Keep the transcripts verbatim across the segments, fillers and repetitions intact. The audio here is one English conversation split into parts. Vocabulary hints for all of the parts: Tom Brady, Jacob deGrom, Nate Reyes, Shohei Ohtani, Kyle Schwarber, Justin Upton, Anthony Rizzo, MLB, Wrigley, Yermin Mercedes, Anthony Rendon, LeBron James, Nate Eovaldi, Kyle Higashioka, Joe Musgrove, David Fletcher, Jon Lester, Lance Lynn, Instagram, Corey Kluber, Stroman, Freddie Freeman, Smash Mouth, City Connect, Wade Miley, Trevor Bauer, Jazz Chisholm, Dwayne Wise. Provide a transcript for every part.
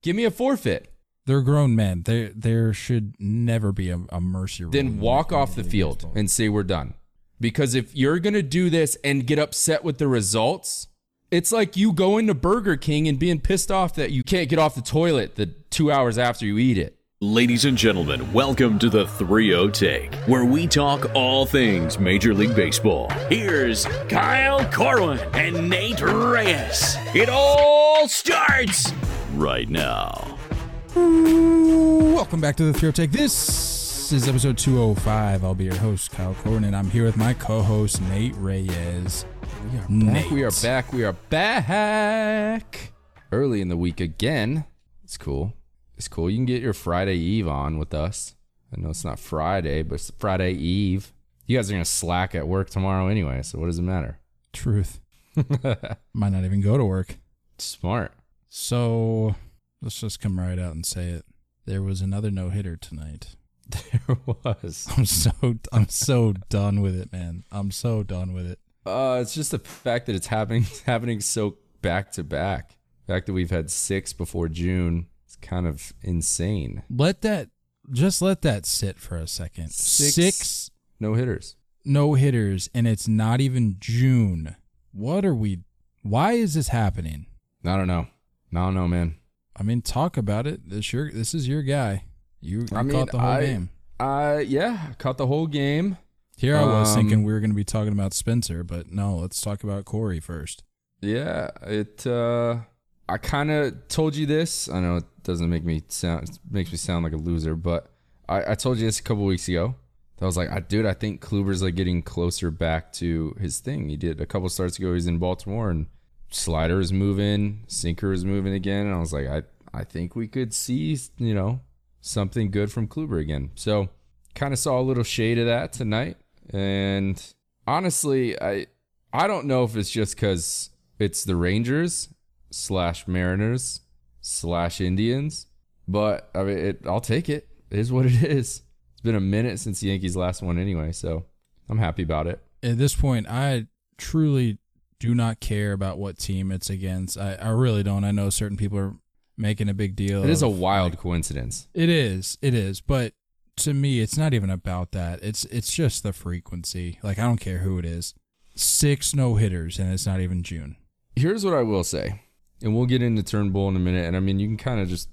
Give me a forfeit. They're grown men. There, there should never be a, a mercy rule. Then walk off the field and say we're done. Because if you're going to do this and get upset with the results, it's like you going to Burger King and being pissed off that you can't get off the toilet the two hours after you eat it. Ladies and gentlemen, welcome to the three oh Take, where we talk all things Major League Baseball. Here's Kyle Corwin and Nate Reyes. It all starts right now. Welcome back to the three oh Take. This is episode two oh five. I'll be your host, Kyle Corwin, and I'm here with my co-host, Nate Reyes. We are Nate. back. We are back. We are back. Early in the week again. It's cool. It's cool. You can get your Friday Eve on with us. I know it's not Friday, but it's Friday Eve. You guys are going to slack at work tomorrow anyway, so what does it matter? Truth. Might not even go to work. Smart. So let's just come right out and say it. There was another no-hitter tonight. There was. I'm so I'm so done with it, man. I'm so done with it. Uh, it's just the fact that it's happening, happening so back-to-back. The fact that we've had six before June. Kind of insane. Let that just let that sit for a second. Six, Six no hitters. No hitters, and it's not even June. What are we why is this happening? I don't know. I don't know, man. I mean, talk about it. This your this is your guy. You, you I mean, caught the whole I, game. Uh yeah, caught the whole game. Here I was um, thinking we were gonna be talking about Spencer, but no, let's talk about Corey first. Yeah, it uh I kind of told you this. I know it doesn't make me sound, it makes me sound like a loser, but I, I told you this a couple weeks ago. I was like, I, dude, I think Kluber's like getting closer back to his thing. He did a couple starts ago. He's in Baltimore and slider is moving, sinker is moving again. And I was like, I, I think we could see, you know, something good from Kluber again. So kind of saw a little shade of that tonight. And honestly, I, I don't know if it's just because it's the Rangers slash Mariners slash Indians, but I mean, it, I'll take it. It is what it is. It's been a minute since the Yankees last won anyway, so I'm happy about it. At this point, I truly do not care about what team it's against. I, I really don't. I know certain people are making a big deal. It is of, a wild like, coincidence. It is. It is. But to me, it's not even about that. It's it's just the frequency. Like, I don't care who it is. Six no-hitters, and it's not even June. Here's what I will say. And we'll get into Turnbull in a minute. And, I mean, you can kind of just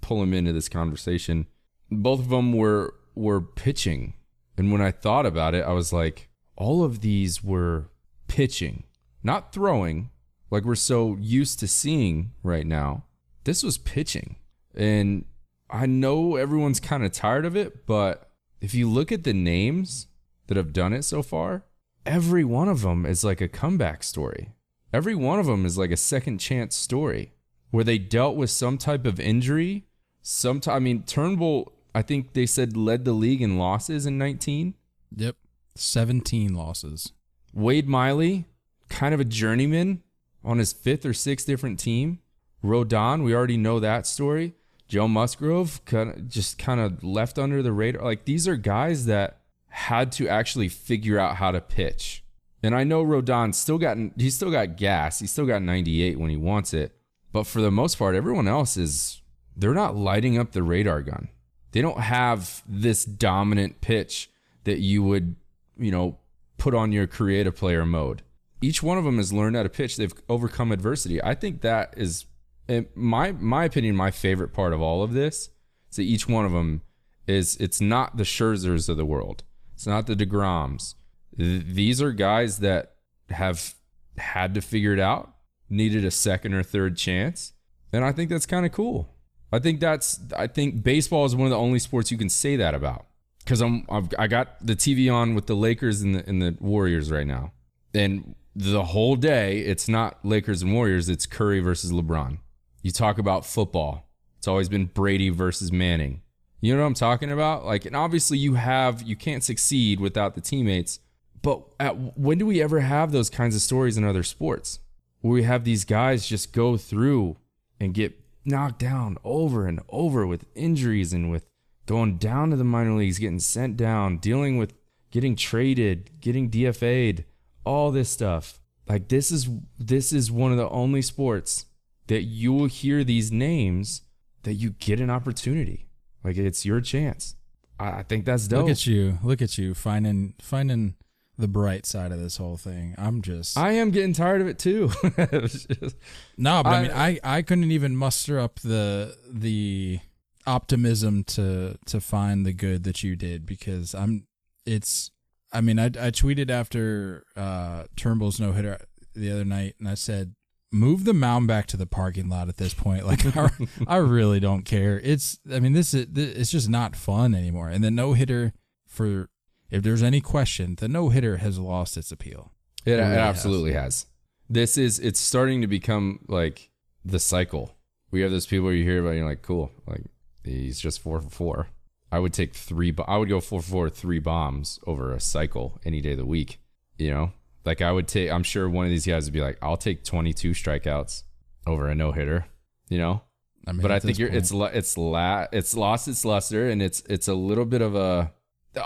pull him into this conversation. Both of them were were pitching. And when I thought about it, I was like, all of these were pitching, not throwing, like we're so used to seeing right now. This was pitching. And I know everyone's kind of tired of it, but if you look at the names that have done it so far, every one of them is like a comeback story. Every one of them is like a second chance story where they dealt with some type of injury. Some t- I mean, Turnbull, I think they said led the league in losses in nineteen. Yep. seventeen losses. Wade Miley, kind of a journeyman on his fifth or sixth different team. Rodon, we already know that story. Joe Musgrove, kind of, just kind of left under the radar. Like, these are guys that had to actually figure out how to pitch. And I know Rodon still got he's still got gas. He's still got ninety-eight when he wants it. But for the most part, everyone else is they're not lighting up the radar gun. They don't have this dominant pitch that you would, you know, put on your creative player mode. Each one of them has learned how to pitch. They've overcome adversity. I think that is, in my my opinion, my favorite part of all of this. Is that each one of them is it's not the Scherzers of the world. It's not the DeGroms. These are guys that have had to figure it out, needed a second or third chance, and I think that's kind of cool. I think that's I think baseball is one of the only sports you can say that about, because I'm I've, I got the T V on with the Lakers and the and the Warriors right now, and the whole day it's not Lakers and Warriors, it's Curry versus LeBron. You talk about football, it's always been Brady versus Manning. You know what I'm talking about? Like, and obviously you have you can't succeed without the teammates. But at, when do we ever have those kinds of stories in other sports where we have these guys just go through and get knocked down over and over with injuries and with going down to the minor leagues, getting sent down, dealing with getting traded, getting D F A'd, all this stuff. Like, this is this is one of the only sports that you will hear these names that you get an opportunity. Like, it's your chance. I, I think that's dope. Look at you. Look at you finding finding the bright side of this whole thing. I'm just... I am getting tired of it, too. It was just, no, but I, I mean, I, I couldn't even muster up the the optimism to to find the good that you did, because I'm... It's... I mean, I, I tweeted after uh, Turnbull's no-hitter the other night, and I said, move the mound back to the parking lot at this point. Like, I, I really don't care. It's, I mean, this is, this, it's just not fun anymore. And the no-hitter, for if there's any question, the no-hitter has lost its appeal. It, it, really it absolutely has. has. This is, it's starting to become, like, the cycle. We have those people you hear about, and you're like, cool, like, he's just four for four. I would take three, but I would go four for three bombs over a cycle any day of the week. You know, like I would take, I'm sure one of these guys would be like, I'll take twenty-two strikeouts over a no hitter, you know, I mean, but I think you're, point. it's, it's, la, it's lost its luster, and it's, it's a little bit of a,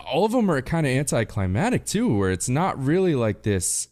all of them are kind of anticlimactic too, where it's not really like this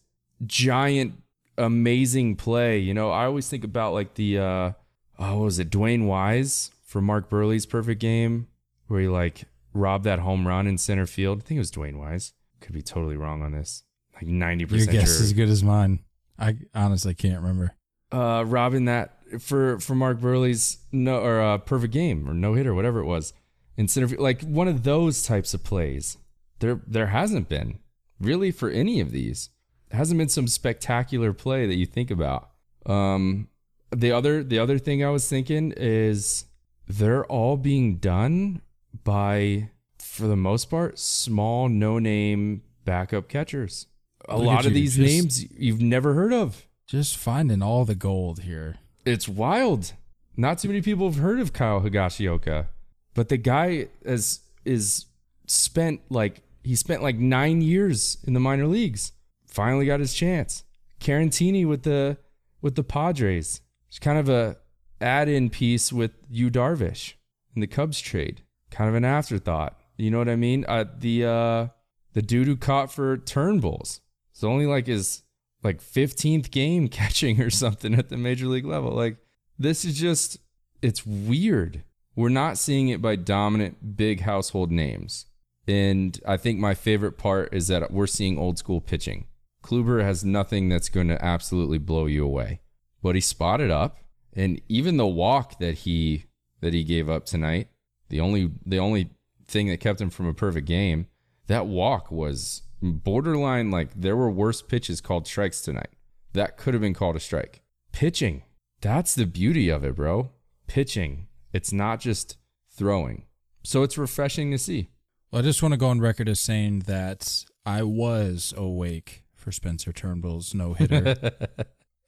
giant, amazing play. You know, I always think about like the, uh, oh, what was it? Dwayne Wise for Mark Burley's perfect game, where he like robbed that home run in center field. I think it was Dwayne Wise. Could be totally wrong on this. Like ninety percent sure. Your guess is as good as mine. I honestly can't remember. Uh, robbing that for, for Mark Burley's no or uh, perfect game or no hitter, whatever it was, in center field. Like one of those types of plays. There there hasn't been really for any of these. There hasn't been some spectacular play that you think about. Um, the other the other thing I was thinking is they're all being done by, for the most part, small, no-name backup catchers. A Look lot of these just, names you've never heard of. Just finding all the gold here. It's wild. Not too many people have heard of Kyle Higashioka, but the guy is is spent like he spent like nine years in the minor leagues. Finally got his chance. Carantini with the with the Padres. It's kind of a add-in piece with Yu Darvish in the Cubs trade. Kind of an afterthought. You know what I mean? Uh, the uh, the dude who caught for Turnbulls. It's only like his like fifteenth game catching or something at the major league level. Like this is just, it's weird. We're not seeing it by dominant big household names. And I think my favorite part is that we're seeing old school pitching. Kluber has nothing that's going to absolutely blow you away. But he spotted up, and even the walk that he that he gave up tonight, The only the only thing that kept him from a perfect game, that walk was borderline. Like there were worse pitches called strikes tonight. That could have been called a strike. Pitching. That's the beauty of it, bro. Pitching. It's not just throwing. So it's refreshing to see. Well, I just want to go on record as saying that I was awake for Spencer Turnbull's no-hitter.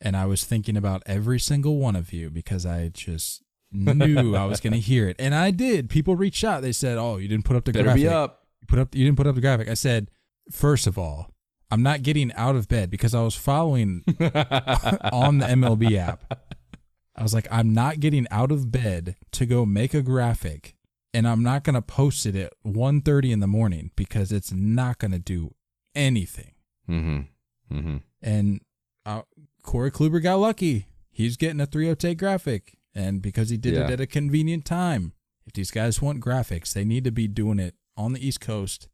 And I was thinking about every single one of you because I just... knew I was going to hear it, and I did. People reached out. They said, "Oh, you didn't put up the Better graphic. Be up. You put up. You didn't put up the graphic." I said, first of all, I'm not getting out of bed because I was following on the M L B app. I was like, I'm not getting out of bed to go make a graphic, and I'm not going to post it at one thirty in the morning because it's not going to do anything. Mm-hmm. Mm-hmm. And uh, Corey Kluber got lucky. He's getting a three oh take graphic. And because he did yeah. it at a convenient time, if these guys want graphics, they need to be doing it on the East Coast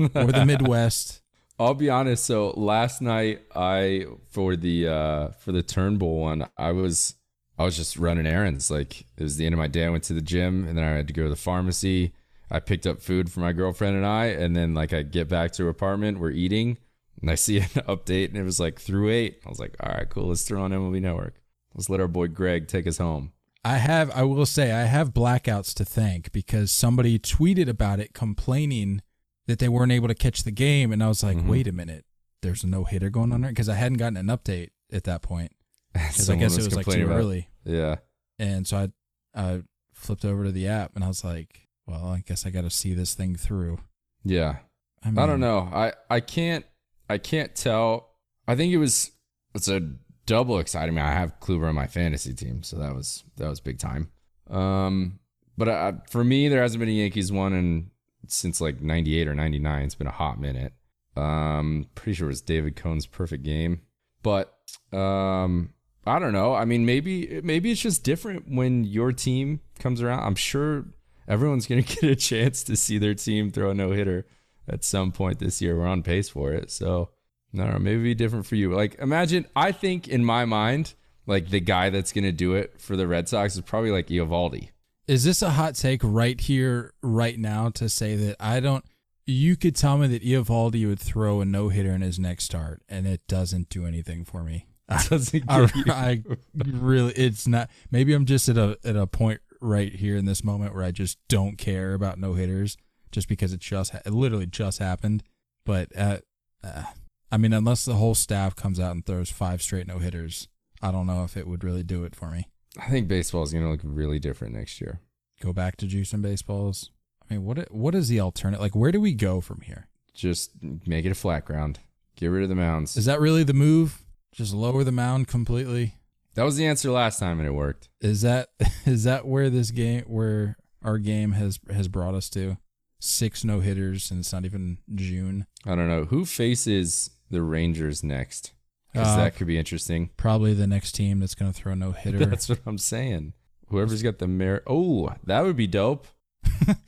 or the Midwest. I'll be honest. So last night, I for the uh, for the Turnbull one, I was I was just running errands. Like it was the end of my day. I went to the gym, and then I had to go to the pharmacy. I picked up food for my girlfriend and I, and then like I get back to her apartment, we're eating, and I see an update, and it was like through eight. I was like, all right, cool. Let's throw on M L B Network. Let's let our boy Greg take us home. I have, I will say, I have blackouts to thank because somebody tweeted about it complaining that they weren't able to catch the game. And I was like, mm-hmm. wait a minute, there's a no-hitter going on there? Because I hadn't gotten an update at that point. Because I guess was it was like too about, early. Yeah. And so I I flipped over to the app and I was like, well, I guess I got to see this thing through. Yeah. I, mean, I don't know. I, I can't, I can't tell. I think it was, it's a, double exciting. I mean, I have Kluber on my fantasy team, so that was that was big time. Um, but I, for me, there hasn't been a Yankees one in, since like ninety-eight or ninety-nine. It's been a hot minute. Um, pretty sure it was David Cohn's perfect game. But um, I, I don't know. I mean, maybe maybe it's just different when your team comes around. I'm sure everyone's going to get a chance to see their team throw a no-hitter at some point this year. We're on pace for it. So, I don't know. Maybe it'd be different for you. Like, imagine, I think in my mind, like the guy that's going to do it for the Red Sox is probably like Eovaldi. Is this a hot take right here, right now, to say that I don't, you could tell me that Eovaldi would throw a no-hitter in his next start, and it doesn't do anything for me. Doesn't I, I, I really, it's not, maybe I'm just at a at a point right here in this moment where I just don't care about no-hitters just because it just, it literally just happened. But, uh, uh, I mean, unless the whole staff comes out and throws five straight no-hitters, I don't know if it would really do it for me. I think baseball is going to look really different next year. Go back to juicing baseballs. I mean, what what is the alternative? Like, where do we go from here? Just make it a flat ground. Get rid of the mounds. Is that really the move? Just lower the mound completely? That was the answer last time, and it worked. Is that is that where this game, where our game has has brought us to? Six no hitters, and it's not even June. I don't know who faces the Rangers next. Because uh, that could be interesting. Probably the next team that's going to throw a no-hitter. That's what I'm saying. Whoever's got the merit. Oh, that would be dope.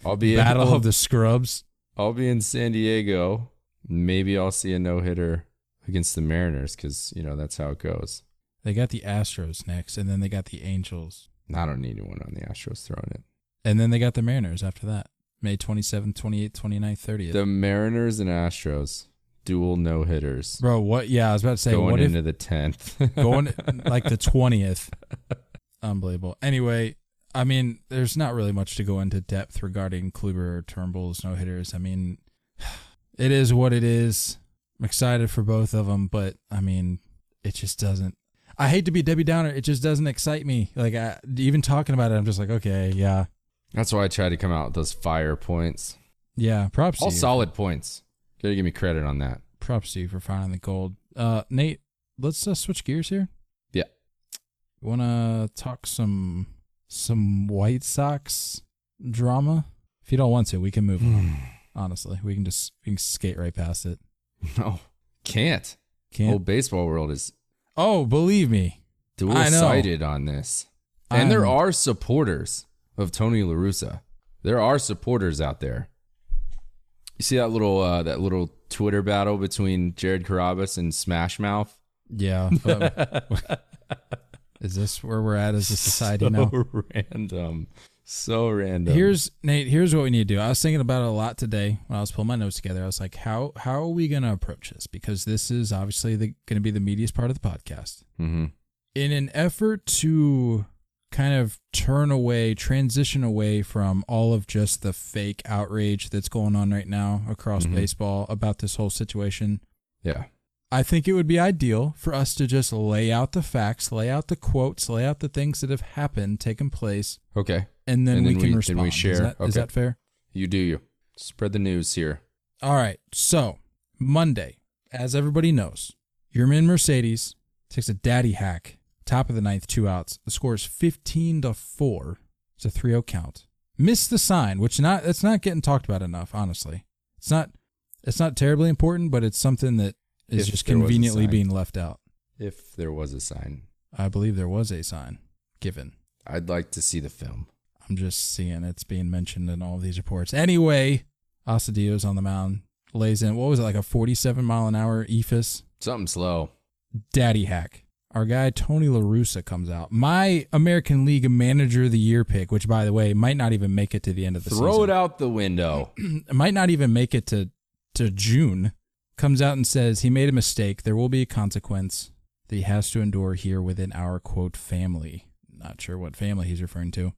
I'll be Battle in, I'll, of the Scrubs. I'll be in San Diego. Maybe I'll see a no-hitter against the Mariners because, you know, that's how it goes. They got the Astros next, and then they got the Angels. I don't need anyone on the Astros throwing it. And then they got the Mariners after that. May twenty-seventh, twenty-eighth, twenty-ninth, thirtieth. The Mariners and Astros. Dual no hitters, bro. What? Yeah, I was about to say going what into if, the tenth, going like the twentieth. Unbelievable. Anyway, I mean, there's not really much to go into depth regarding Kluber or Turnbull's no hitters. I mean, it is what it is. I'm excited for both of them, but I mean, it just doesn't. I hate to be Debbie Downer. It just doesn't excite me. Like I, even talking about it, I'm just like, okay, yeah. That's why I tried to come out with those fire points. Yeah, props. All to you. Solid points. Gotta give me credit on that. Props to you for finding the gold. Uh, Nate, let's uh, switch gears here. Yeah. Want to talk some some White Sox drama? If you don't want to, we can move on. Honestly, we can just we can skate right past it. No, can't. Can't. The whole baseball world is. Oh, believe me. Dual-sided on this. And I'm... there are supporters of Tony La Russa. There are supporters out there. You see that little uh, that little Twitter battle between Jared Carabas and Smash Mouth? Yeah. Is this where we're at as a society so now? So random. So random. Here's, Nate, here's what we need to do. I was thinking about it a lot today when I was pulling my notes together. I was like, how how are we going to approach this? Because this is obviously going to be the meatiest part of the podcast. Mm-hmm. In an effort to kind of turn away, transition away from all of just the fake outrage that's going on right now across mm-hmm. baseball about this whole situation. Yeah. I think it would be ideal for us to just lay out the facts, lay out the quotes, lay out the things that have happened, taken place. Okay. And then, and we, then we can respond. Then we share. Is that, okay. Is that fair? You do you. Spread the news here. All right. So, Monday, as everybody knows, Yermin Mercedes takes a daddy hack. Top of the ninth, two outs. The score is fifteen to four. It's a three oh count. Missed the sign, which not that's not getting talked about enough, honestly. It's not it's not terribly important, but it's something that is just conveniently being left out. If there was a sign. I believe there was a sign given. I'd like to see the film. I'm just seeing it's being mentioned in all these reports. Anyway, Asadillo's on the mound, lays in, what was it, like a forty-seven mile an hour E F I S? Something slow. Daddy hack. Our guy, Tony La Russa, comes out. My American League Manager of the Year pick, which, by the way, might not even make it to the end of the season. Throw it out the window. It might not even make it to, to June. Comes out and says he made a mistake. There will be a consequence that he has to endure here within our, quote, family. Not sure what family he's referring to.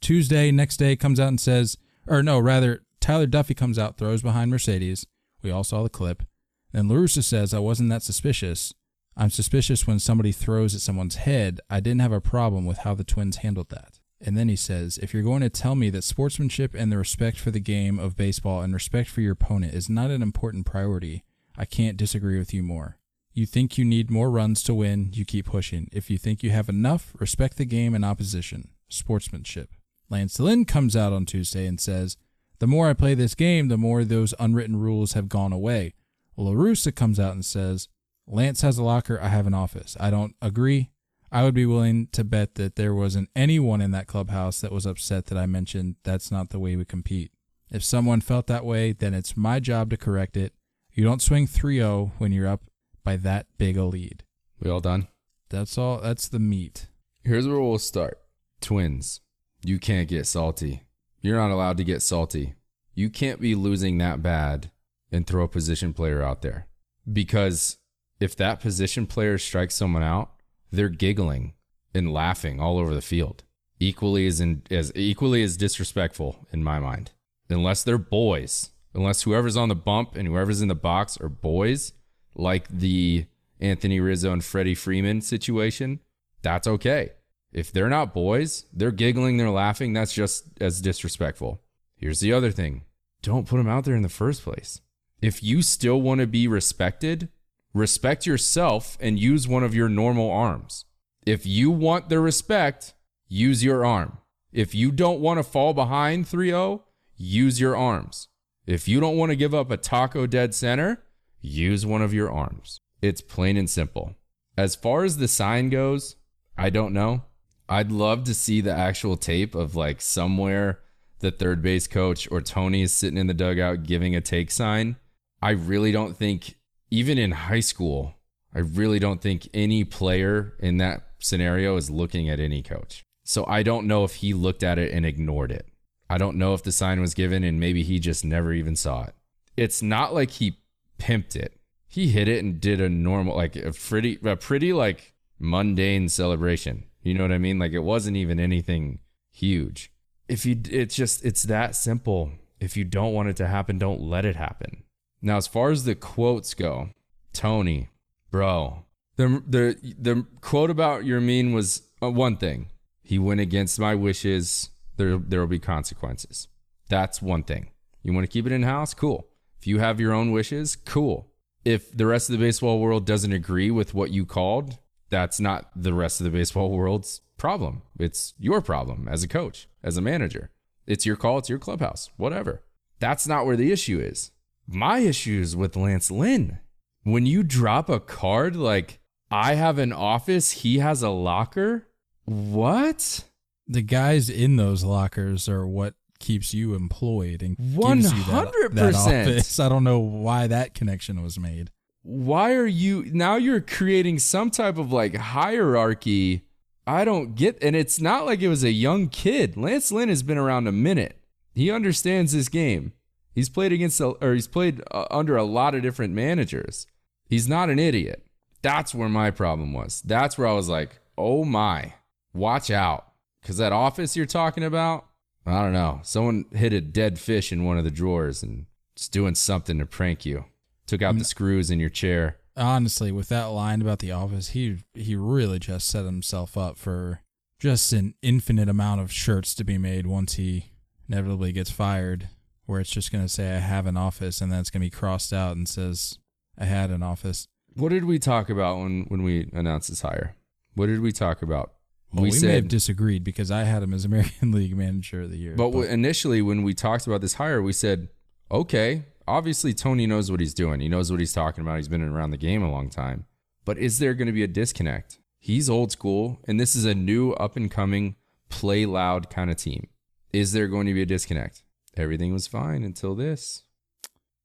Tuesday, next day, comes out and says, or no, rather, Tyler Duffy comes out, throws behind Mercedes. We all saw the clip. Then La Russa says, I wasn't that suspicious. I'm suspicious when somebody throws at someone's head. I didn't have a problem with how the Twins handled that. And then he says, if you're going to tell me that sportsmanship and the respect for the game of baseball and respect for your opponent is not an important priority, I can't disagree with you more. You think you need more runs to win, you keep pushing. If you think you have enough, respect the game and opposition. Sportsmanship. Lance Lynn comes out on Tuesday and says, the more I play this game, the more those unwritten rules have gone away. La Russa comes out and says, Lance has a locker, I have an office. I don't agree. I would be willing to bet that there wasn't anyone in that clubhouse that was upset that I mentioned that's not the way we compete. If someone felt that way, then it's my job to correct it. You don't swing three oh when you're up by that big a lead. We all done? That's all. That's the meat. Here's where we'll start. Twins, you can't get salty. You're not allowed to get salty. You can't be losing that bad and throw a position player out there. Because if that position player strikes someone out, they're giggling and laughing all over the field. Equally as in, as equally as disrespectful in my mind. Unless they're boys. Unless whoever's on the bump and whoever's in the box are boys, like the Anthony Rizzo and Freddie Freeman situation, that's okay. If they're not boys, they're giggling, they're laughing, that's just as disrespectful. Here's the other thing. Don't put them out there in the first place. If you still want to be respected, respect yourself and use one of your normal arms. If you want the respect, use your arm. If you don't want to fall behind three oh, use your arms. If you don't want to give up a taco dead center, use one of your arms. It's plain and simple. As far as the sign goes, I don't know. I'd love to see the actual tape of like somewhere the third base coach or Tony is sitting in the dugout giving a take sign. I really don't think, even in high school, I really don't think any player in that scenario is looking at any coach. So I don't know if he looked at it and ignored it. I don't know if the sign was given and maybe he just never even saw it. It's not like he pimped it. He hit it and did a normal, like a pretty, a pretty like mundane celebration. You know what I mean? Like it wasn't even anything huge. If you, it's just, it's that simple. If you don't want it to happen, don't let it happen. Now, as far as the quotes go, Tony, bro, the the the quote about Yermin was uh, one thing. He went against my wishes. There, there will be consequences. That's one thing. You want to keep it in-house? Cool. If you have your own wishes, cool. If the rest of the baseball world doesn't agree with what you called, that's not the rest of the baseball world's problem. It's your problem as a coach, as a manager. It's your call. It's your clubhouse, whatever. That's not where the issue is. My issue is with Lance Lynn. When you drop a card like, I have an office, he has a locker, what? The guys in those lockers are what keeps you employed and gives you that, that office. I don't know why that connection was made. Why are you now you're creating some type of like hierarchy? I don't get, and it's not like it was a young kid. Lance Lynn has been around a minute. He understands this game. He's played against or he's played under a lot of different managers. He's not an idiot. That's where my problem was. That's where I was like, "Oh my. Watch out." Because that office you're talking about, I don't know. Someone hit a dead fish in one of the drawers and it's doing something to prank you. Took out the screws in your chair. Honestly, with that line about the office, he he really just set himself up for just an infinite amount of shirts to be made once he inevitably gets fired, where it's just going to say, I have an office, and then it's going to be crossed out and says, I had an office. What did we talk about when, when we announced this hire? What did we talk about? Well, we we said, may have disagreed because I had him as American League Manager of the Year. But, but initially, when we talked about this hire, we said, okay, obviously Tony knows what he's doing. He knows what he's talking about. He's been around the game a long time. But is there going to be a disconnect? He's old school, and this is a new up-and-coming, play-loud kind of team. Is there going to be a disconnect? Everything was fine until this.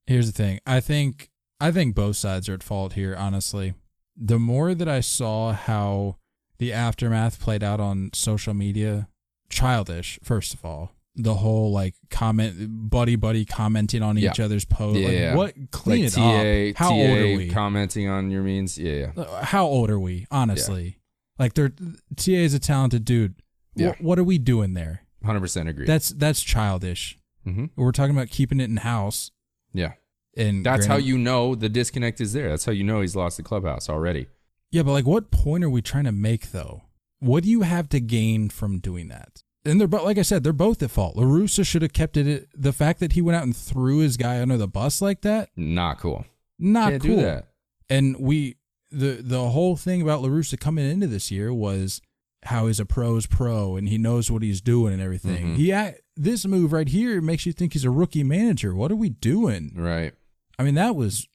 Here's the thing. I think I think both sides are at fault here, honestly. The more that I saw how the aftermath played out on social media, childish, first of all. The whole, like, comment, buddy-buddy commenting on yeah. each other's posts. Yeah, like, yeah. What? Clean like it T A, up. How T A old are we? Commenting on your means? Yeah, yeah. How old are we, honestly? Yeah. Like, they're, T A is a talented dude. Yeah. What, what are we doing there? one hundred percent agree. That's that's childish. Mm-hmm. We're talking about keeping it in-house. Yeah. And that's granted, how you know the disconnect is there. That's how you know he's lost the clubhouse already. Yeah, but like, what point are we trying to make though? What do you have to gain from doing that? And they're, but like I said, they're both at fault. La Russa should have kept it. The fact that he went out and threw his guy under the bus like that, not cool. Not Can't cool. Do that. And we, the the whole thing about La Russa coming into this year was how he's a pro's pro and he knows what he's doing and everything. Mm-hmm. He this move right here makes you think he's a rookie manager. What are we doing? Right. I mean, that was.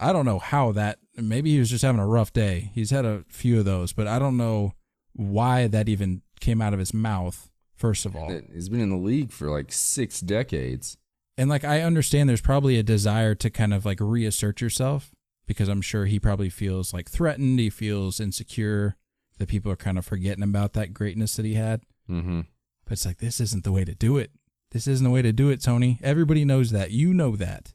I don't know how that maybe he was just having a rough day. He's had a few of those, but I don't know why that even came out of his mouth, first of all. He's been in the league for like six decades. And like, I understand there's probably a desire to kind of like reassert yourself, because I'm sure he probably feels like threatened. He feels insecure that people are kind of forgetting about that greatness that he had. Mm-hmm. But it's like, this isn't the way to do it. This isn't the way to do it, Tony. Everybody knows that. You know that.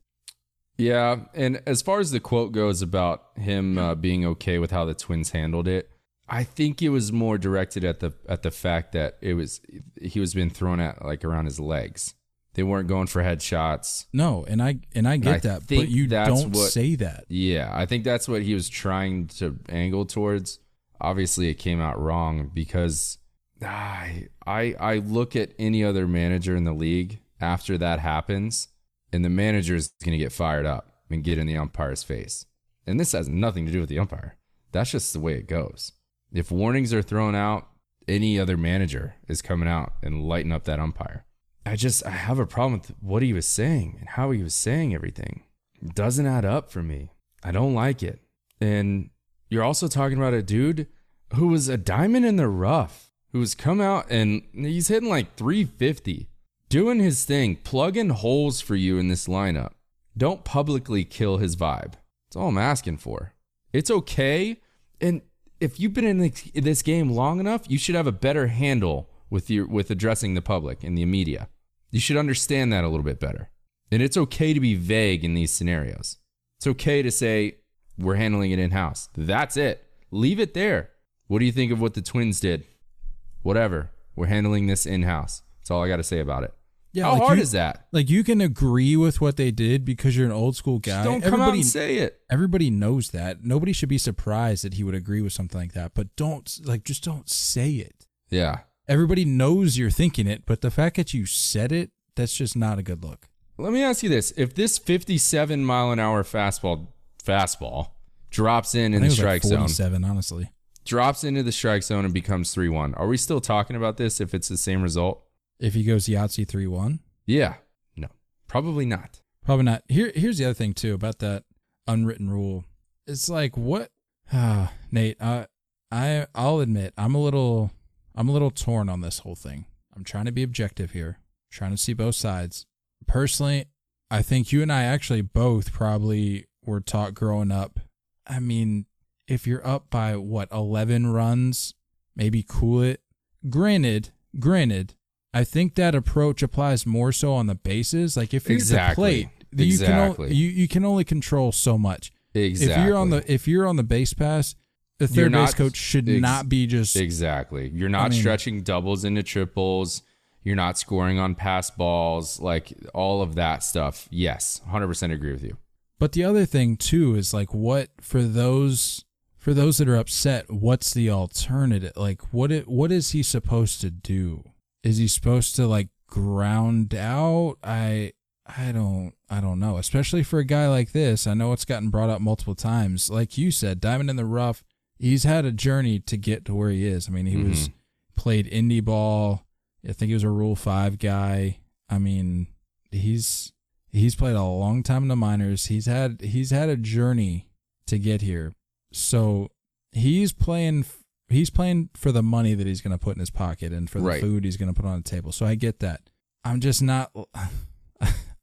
Yeah, and as far as the quote goes about him uh, being okay with how the Twins handled it, I think it was more directed at the at the fact that it was he was being thrown at like around his legs. They weren't going for headshots. No, and I and I get and I that, but you don't what, say that. Yeah, I think that's what he was trying to angle towards. Obviously, it came out wrong because ah, I I look at any other manager in the league after that happens, and the manager is going to get fired up and get in the umpire's face. And this has nothing to do with the umpire. That's just the way it goes. If warnings are thrown out, any other manager is coming out and lighting up that umpire. I just, I have a problem with what he was saying and how he was saying everything. It doesn't add up for me. I don't like it. And you're also talking about a dude who was a diamond in the rough, who's come out and he's hitting like three fifty. Doing his thing, plugging holes for you in this lineup. Don't publicly kill his vibe. That's all I'm asking for. It's okay. And if you've been in this game long enough, you should have a better handle with your with addressing the public and the media. You should understand that a little bit better. And it's okay to be vague in these scenarios. It's okay to say, we're handling it in-house. That's it. Leave it there. What do you think of what the Twins did? Whatever. We're handling this in-house. That's all I got to say about it. Yeah, how like hard you, is that? Like, you can agree with what they did because you're an old school guy. Just don't come everybody, out and say it. Everybody knows that. Nobody should be surprised that he would agree with something like that. But don't, like, just don't say it. Yeah. Everybody knows you're thinking it, but the fact that you said it, that's just not a good look. Let me ask you this. If this fifty-seven mile an hour fastball fastball drops in I in the strike like forty-seven, zone. Honestly. Drops into the strike zone and becomes three one. Are we still talking about this if it's the same result? If he goes Yahtzee three one? Yeah. No. Probably not. Probably not. Here, here's the other thing, too, about that unwritten rule. It's like, what? Ah, Nate, I, I, I'll admit, I'm a little I'm a little torn on this whole thing. I'm trying to be objective here, trying to see both sides. Personally, I think you and I actually both probably were taught growing up. I mean, if you're up by, what, eleven runs, maybe cool it. Granted, granted. I think that approach applies more so on the bases. Like if you're exactly. the plate, exactly. you, can o- you, you can only control so much. Exactly. If you're on the if you're on the base pass, the third you're base not, coach should ex- not be just exactly. You're not I mean, stretching doubles into triples. You're not scoring on pass balls, like all of that stuff. Yes, one hundred percent agree with you. But the other thing too is like, what for those for those that are upset, what's the alternative? Like what it, what is he supposed to do? Is he supposed to like ground out? I I don't I don't know. Especially for a guy like this, I know it's gotten brought up multiple times. Like you said, diamond in the rough. He's had a journey to get to where he is. I mean, he mm-hmm. was played indie ball. I think he was a Rule Five guy. I mean, he's he's played a long time in the minors. He's had he's had a journey to get here. So he's playing. He's playing for the money that he's going to put in his pocket and for the right. food he's going to put on the table. So I get that. I'm just not,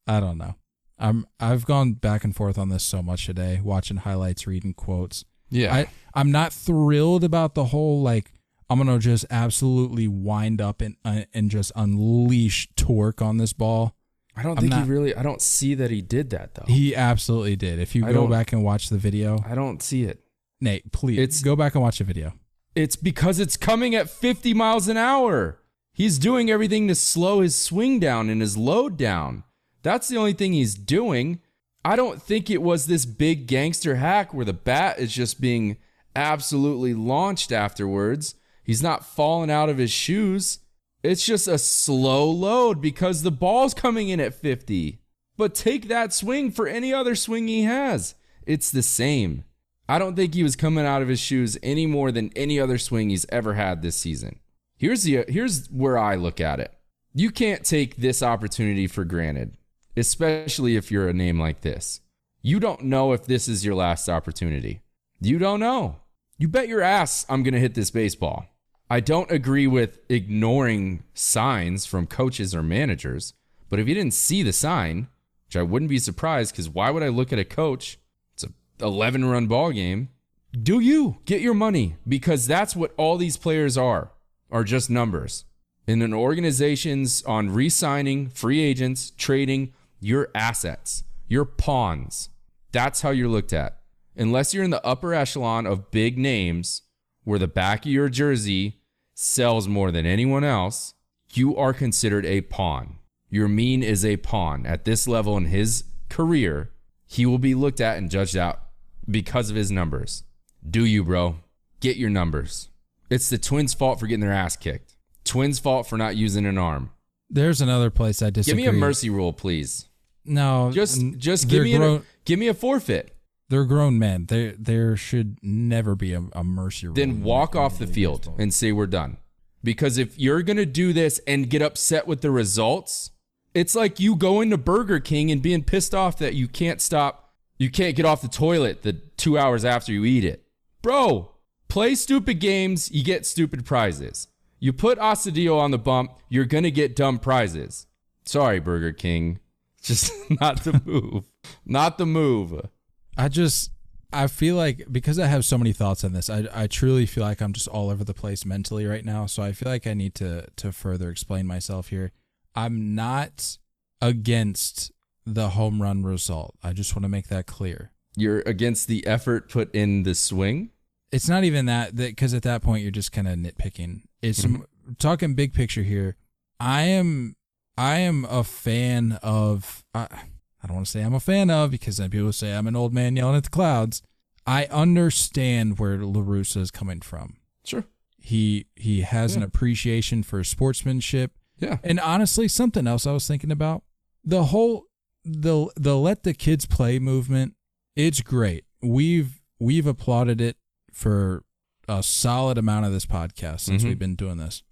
I don't know. I'm, I've gone back and forth on this so much today, watching highlights, reading quotes. Yeah. I, I'm not thrilled about the whole, like, I'm going to just absolutely wind up and, uh, and just unleash torque on this ball. I don't I'm think not, he really, I don't see that he did that though. He absolutely did. If you I go back and watch the video. I don't see it. Nate, please it's, go back and watch the video. It's because it's coming at fifty miles an hour. He's doing everything to slow his swing down and his load down. That's the only thing he's doing. I don't think it was this big gangster hack where the bat is just being absolutely launched afterwards. He's not falling out of his shoes. It's just a slow load because the ball's coming in at fifty. But take that swing for any other swing he has. It's the same. I don't think he was coming out of his shoes any more than any other swing he's ever had this season. Here's the here's where I look at it. You can't take this opportunity for granted, especially if you're a name like this. You don't know if this is your last opportunity. You don't know. You bet your ass I'm going to hit this baseball. I don't agree with ignoring signs from coaches or managers, but if you didn't see the sign, which I wouldn't be surprised because why would I look at a coach? It's an eleven-run ball game. Do you get your money? Because that's what all these players are, are just numbers. And an organization's on re-signing, free agents, trading your assets, your pawns. That's how you're looked at. Unless you're in the upper echelon of big names where the back of your jersey sells more than anyone else, you are considered a pawn. Yermin is a pawn. At this level in his career, he will be looked at and judged out because of his numbers. Do you, bro? Get your numbers. It's the Twins' fault for getting their ass kicked. Twins' fault for not using an arm. There's another place I disagree. Give me a mercy rule, please. No. Just just give me grown, an, give me a forfeit. They're grown men. There there should never be a, a mercy rule. Then walk off the field baseball. And say we're done. Because if you're going to do this and get upset with the results, it's like you going to Burger King and being pissed off that you can't stop, you can't get off the toilet the two hours after you eat it. Bro, play stupid games, you get stupid prizes. You put Asadillo on the bump, you're going to get dumb prizes. Sorry, Burger King. Just not the move. Not the move. I just, I feel like, because I have so many thoughts on this, I I truly feel like I'm just all over the place mentally right now. So I feel like I need to to further explain myself here. I'm not against the home run result. I just want to make that clear. You're against the effort put in the swing? It's not even that, because at that point you're just kind of nitpicking. It's mm-hmm. talking big picture here. I am, I am a fan of. I, I don't want to say I'm a fan of because then people say I'm an old man yelling at the clouds. I understand where La Russa is coming from. Sure, he he has yeah. an appreciation for sportsmanship. Yeah, and honestly, something else I was thinking about the whole the the let the kids play movement. It's great. We've we've applauded it for a solid amount of this podcast since mm-hmm. we've been doing this.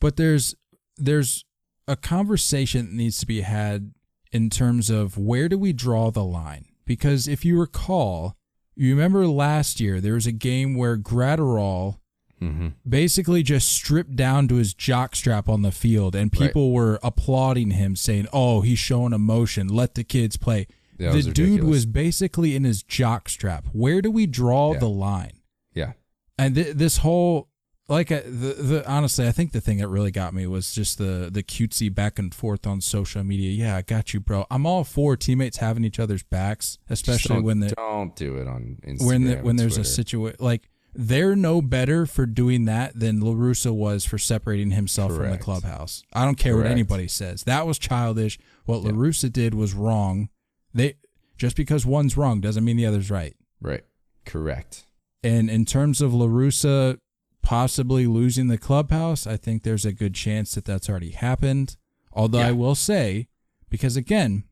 But there's there's a conversation that needs to be had in terms of where do we draw the line? Because if you recall, you remember last year there was a game where Gratterall mm-hmm. basically just stripped down to his jockstrap on the field and people right. were applauding him saying, oh, he's showing emotion. Let the kids play. Yeah, the was dude ridiculous. was basically in his jockstrap. Where do we draw yeah. the line? Yeah. And th- this whole, like, uh, the, the honestly, I think the thing that really got me was just the, the cutesy back and forth on social media. Yeah, I got you, bro. I'm all for teammates having each other's backs, especially when they don't do it on Instagram. When the, when there's Twitter. a situation like they're no better for doing that than La Russa was for separating himself Correct. from the clubhouse. I don't care Correct. what anybody says. That was childish. What yeah. La Russa did was wrong. They just because one's wrong doesn't mean the other's right. Right. Correct. And in terms of La Russa possibly losing the clubhouse, I think there's a good chance that that's already happened. Although yeah. I will say, because again,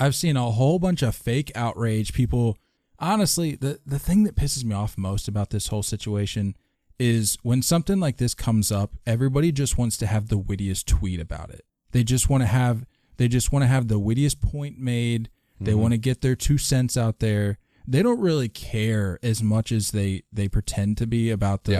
I've seen a whole bunch of fake outrage. People, honestly, the, the thing that pisses me off most about this whole situation is when something like this comes up, everybody just wants to have the wittiest tweet about it. They just want to have, they just want to have the wittiest point made. They mm-hmm. want to get their two cents out there. They don't really care as much as they, they pretend to be about the,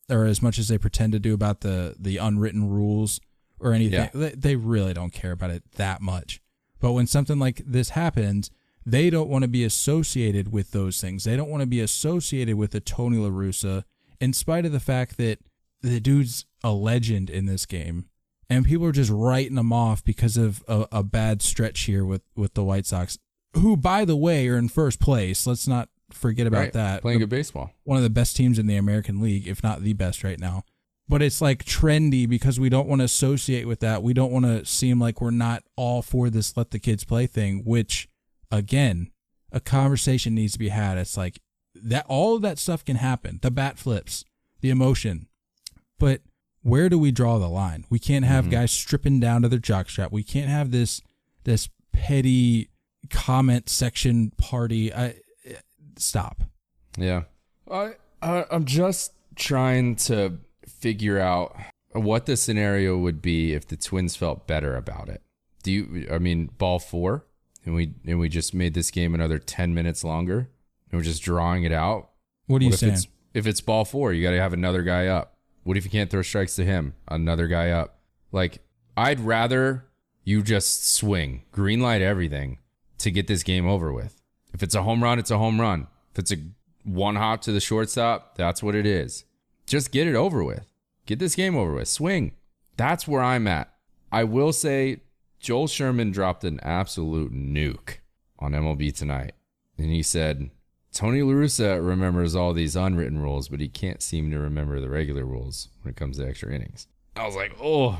yeah. or as much as they pretend to do about the, the unwritten rules or anything. Yeah. They really don't care about it that much. But when something like this happens, they don't want to be associated with those things. They don't want to be associated with a Tony La Russa, in spite of the fact that the dude's a legend in this game. And people are just writing them off because of a, a bad stretch here with, with the White Sox, who, by the way, are in first place. Let's not forget about right. that. Playing good baseball. One of the best teams in the American League, if not the best right now. But it's like trendy because we don't want to associate with that. We don't want to seem like we're not all for this let the kids play thing, which, again, a conversation needs to be had. It's like that all of that stuff can happen. The bat flips, the emotion. But where do we draw the line? We can't have mm-hmm. guys stripping down to their jockstrap. We can't have this this petty comment section party. I stop. Yeah, I, I I'm just trying to figure out what the scenario would be if the Twins felt better about it. Do you? I mean, ball four, and we and we just made this game another ten minutes longer. and we're just drawing it out. What are you what saying? If it's, if it's ball four, you got to have another guy up. What if you can't throw strikes to him? Another guy up. Like, I'd rather you just swing, green light everything to get this game over with. If it's a home run, it's a home run. If it's a one hop to the shortstop, that's what it is. Just get it over with. Get this game over with. Swing. That's where I'm at. I will say Joel Sherman dropped an absolute nuke on M L B Tonight. And he said, Tony La Russa remembers all these unwritten rules, but he can't seem to remember the regular rules when it comes to extra innings. I was like, oh,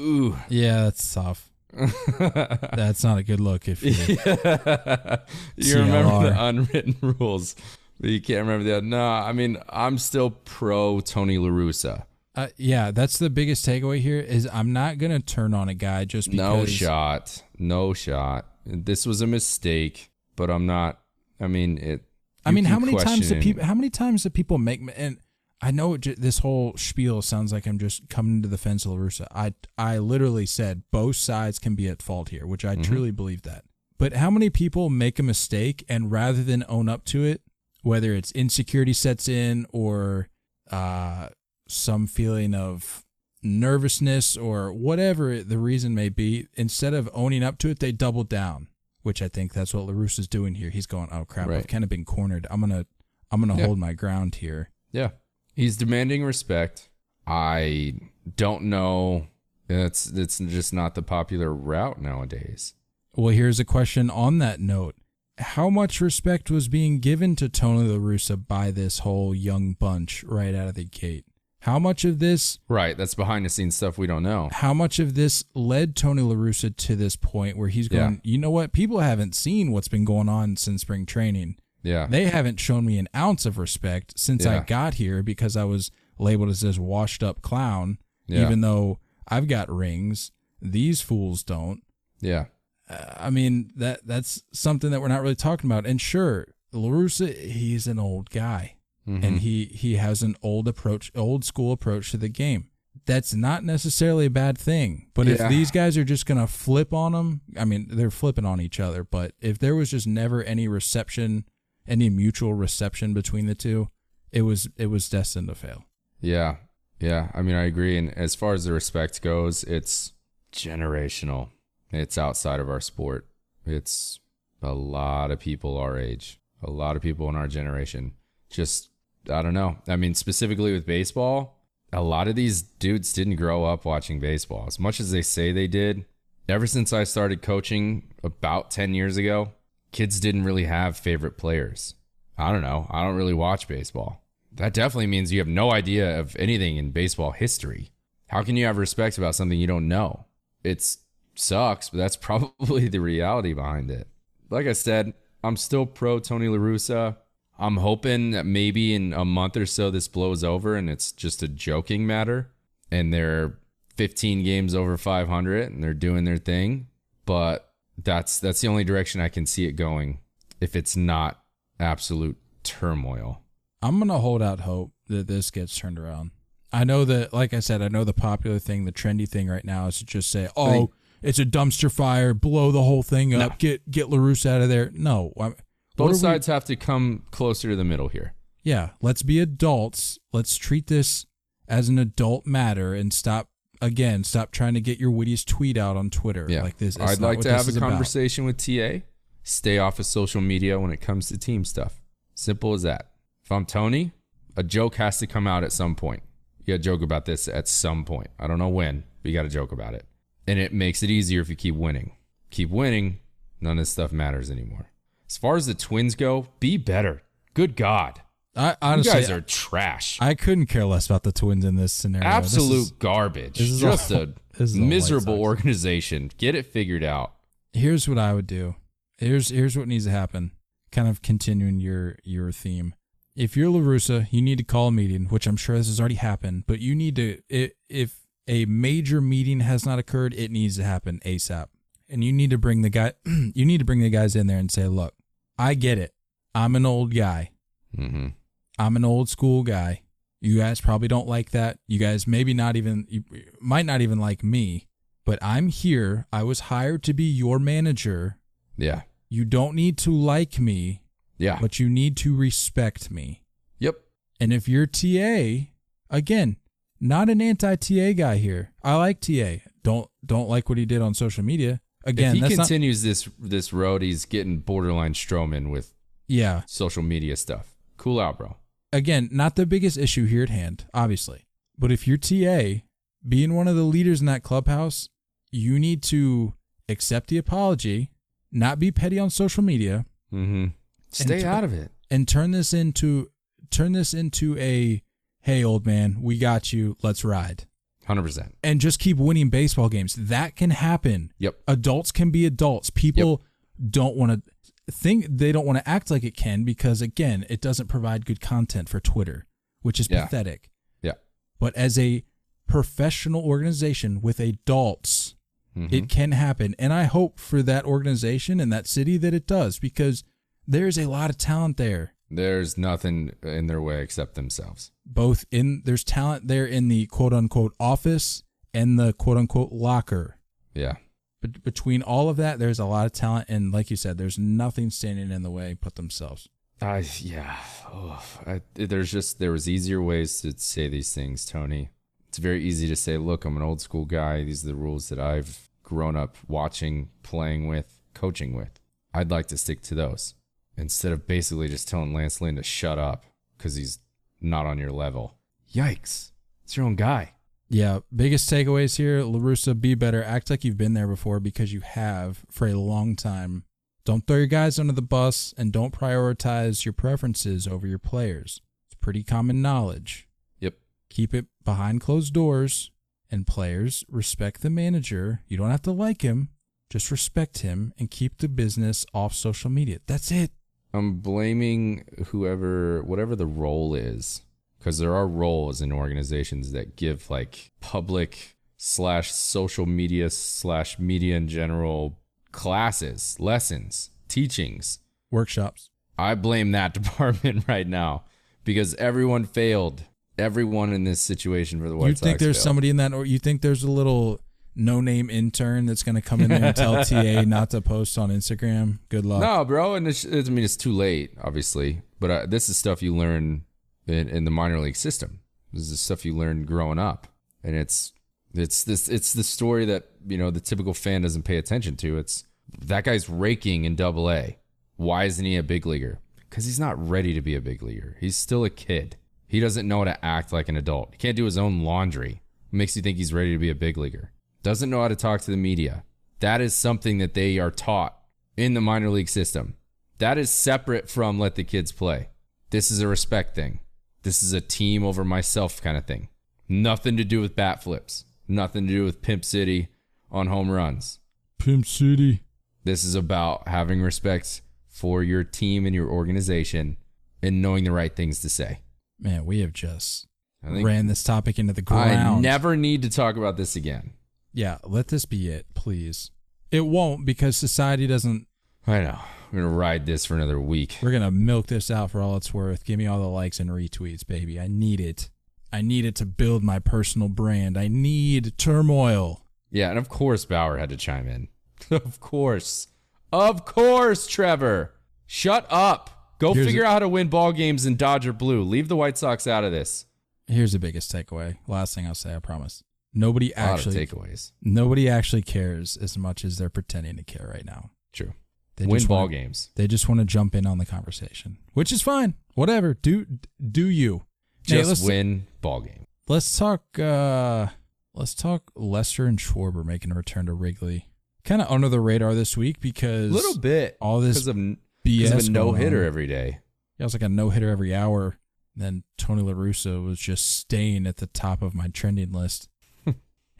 ooh. Yeah, that's tough. That's not a good look if you, yeah. you remember the unwritten rules, but you can't remember the other. No, I mean, I'm still pro Tony La Russa. Uh, yeah, that's the biggest takeaway here is I'm not going to turn on a guy just because. No shot. No shot. This was a mistake, but I'm not. I mean, it. I mean, how many times do people? How many times do people make? And I know it, this whole spiel sounds like I'm just coming to the fence of La Russa. I I literally said both sides can be at fault here, which I mm-hmm. truly believe that. But how many people make a mistake and rather than own up to it, whether it's insecurity sets in or uh, some feeling of nervousness or whatever the reason may be, instead of owning up to it, they double down. Which I think that's what La Russa's doing here. He's going, oh crap, right. I've kind of been cornered. I'm gonna, I'm gonna yeah. hold my ground here. Yeah, he's demanding respect. I don't know. It's it's just not the popular route nowadays. Well, here's a question on that note: how much respect was being given to Tony La Russa by this whole young bunch right out of the gate? How much of this... Right, that's behind-the-scenes stuff we don't know. How much of this led Tony La Russa to this point where he's going, yeah. you know what, people haven't seen what's been going on since spring training. Yeah. They haven't shown me an ounce of respect since yeah. I got here because I was labeled as this washed-up clown, yeah. even though I've got rings. These fools don't. Yeah. Uh, I mean, that that's something that we're not really talking about. And sure, La Russa, he's an old guy. Mm-hmm. And he, he has an old approach, old school approach to the game. That's not necessarily a bad thing. But yeah. if these guys are just going to flip on them, I mean, they're flipping on each other. But if there was just never any reception, any mutual reception between the two, it was it was destined to fail. Yeah. Yeah. I mean, I agree. And as far as the respect goes, it's generational. It's outside of our sport. It's a lot of people our age, a lot of people in our generation. Just... I don't know. I mean, specifically with baseball, a lot of these dudes didn't grow up watching baseball as much as they say they did. Ever since I started coaching about ten years ago, kids didn't really have favorite players. I don't know. I don't really watch baseball. That definitely means you have no idea of anything in baseball history. How can you have respect about something you don't know? It sucks, but that's probably the reality behind it. Like I said, I'm still pro Tony La Russa. I'm hoping that maybe in a month or so this blows over and it's just a joking matter and they're fifteen games over five hundred and they're doing their thing. But that's that's the only direction I can see it going if it's not absolute turmoil. I'm going to hold out hope that this gets turned around. I know that, like I said, I know the popular thing, the trendy thing right now is to just say, oh, I mean, it's a dumpster fire, blow the whole thing up, no. get get La Russa out of there. No, I'm... Both sides we, have to come closer to the middle here. Yeah, let's be adults. Let's treat this as an adult matter and stop, again, stop trying to get your wittiest tweet out on Twitter. Yeah. Like this. I'd like to have a conversation about. with T A. Stay off of social media when it comes to team stuff. Simple as that. If I'm Tony, a joke has to come out at some point. You got to joke about this at some point. I don't know when, but you got to joke about it. And it makes it easier if you keep winning. Keep winning, none of this stuff matters anymore. As far as the Twins go, be better. Good God. I, honestly, you guys are trash. I couldn't care less about the Twins in this scenario. Absolute this is, garbage. This is Just all, a this is miserable organization. Get it figured out. Here's what I would do. Here's here's what needs to happen. Kind of continuing your, your theme. If you're La Russa, you need to call a meeting, which I'm sure this has already happened, but you need to, if a major meeting has not occurred, it needs to happen ASAP. And you need to bring the guy, you need to bring the guys in there and say, look, I get it. I'm an old guy. Mm-hmm. I'm an old school guy. You guys probably don't like that. You guys maybe not even, you might not even like me, but I'm here. I was hired to be your manager. Yeah. You don't need to like me, Yeah. But you need to respect me. Yep. And if you're T A, again, not an anti-T A guy here. I like T A. Don't don't like what he did on social media. Again, if he continues not, this this road, he's getting borderline Stroman with yeah social media stuff. Cool out, bro. Again, not the biggest issue here at hand, obviously. But if you're T A, being one of the leaders in that clubhouse, you need to accept the apology, not be petty on social media. Mm-hmm. Stay t- out of it. And turn this into turn this into a, hey, old man, we got you. Let's ride. one hundred percent. And just keep winning baseball games. That can happen. Yep. Adults can be adults. People yep. don't want to think, they don't want to act like it can because, again, it doesn't provide good content for Twitter, which is yeah. pathetic. Yeah. But as a professional organization with adults, mm-hmm. it can happen. And I hope for that organization and that city that it does because there's a lot of talent there. There's nothing in their way except themselves. Both in there's talent there in the quote unquote office and the quote unquote locker. Yeah. But between all of that, there's a lot of talent, and like you said, there's nothing standing in the way but themselves. I yeah. Oh, I, there's just there was easier ways to say these things, Tony. It's very easy to say, look, I'm an old school guy. These are the rules that I've grown up watching, playing with, coaching with. I'd like to stick to those. Instead of basically just telling Lance Lynn to shut up because he's not on your level. Yikes. It's your own guy. Yeah. Biggest takeaways here, La Russa, be better. Act like you've been there before because you have for a long time. Don't throw your guys under the bus and don't prioritize your preferences over your players. It's pretty common knowledge. Yep. Keep it behind closed doors, and players respect the manager. You don't have to like him. Just respect him and keep the business off social media. That's it. I'm blaming whoever, whatever the role is, because there are roles in organizations that give like public slash social media slash media in general classes, lessons, teachings. Workshops. I blame that department right now because everyone failed. Everyone in this situation for the White Sox failed. You think there's somebody in that, or you think there's a little no-name intern that's going to come in there and tell T A not to post on Instagram? Good luck. No, bro. And it's, I mean, it's too late, obviously. But uh, this is stuff you learn in, in the minor league system. This is stuff you learn growing up. And it's it's this it's the story that, you know, the typical fan doesn't pay attention to. It's that guy's raking in Double A. Why isn't he a big leaguer? Because he's not ready to be a big leaguer. He's still a kid. He doesn't know how to act like an adult. He can't do his own laundry. It makes you think he's ready to be a big leaguer. Doesn't know how to talk to the media. That is something that they are taught in the minor league system. That is separate from let the kids play. This is a respect thing. This is a team over myself kind of thing. Nothing to do with bat flips. Nothing to do with Pimp City on home runs. Pimp City. This is about having respect for your team and your organization and knowing the right things to say. Man, we have just ran this topic into the ground. I never need to talk about this again. Yeah, let this be it, please. It won't because society doesn't... I know. We're going to ride this for another week. We're going to milk this out for all it's worth. Give me all the likes and retweets, baby. I need it. I need it to build my personal brand. I need turmoil. Yeah, and of course Bauer had to chime in. Of course. Of course, Trevor. Shut up. Go Here's figure a- out how to win ball games in Dodger Blue. Leave the White Sox out of this. Here's the biggest takeaway. Last thing I'll say, I promise. Nobody actually takeaways. Nobody actually cares as much as they're pretending to care right now. True. They win ball wanna, games. They just want to jump in on the conversation, which is fine. Whatever. Do do you just hey, win ball game? Let's talk. Uh, let's talk. Lester and Schwarber making a return to Wrigley. Kind of under the radar this week because a little bit all this because of B S of a no hitter every day. Yeah, it was like a no hitter every hour. And then Tony La Russa was just staying at the top of my trending list.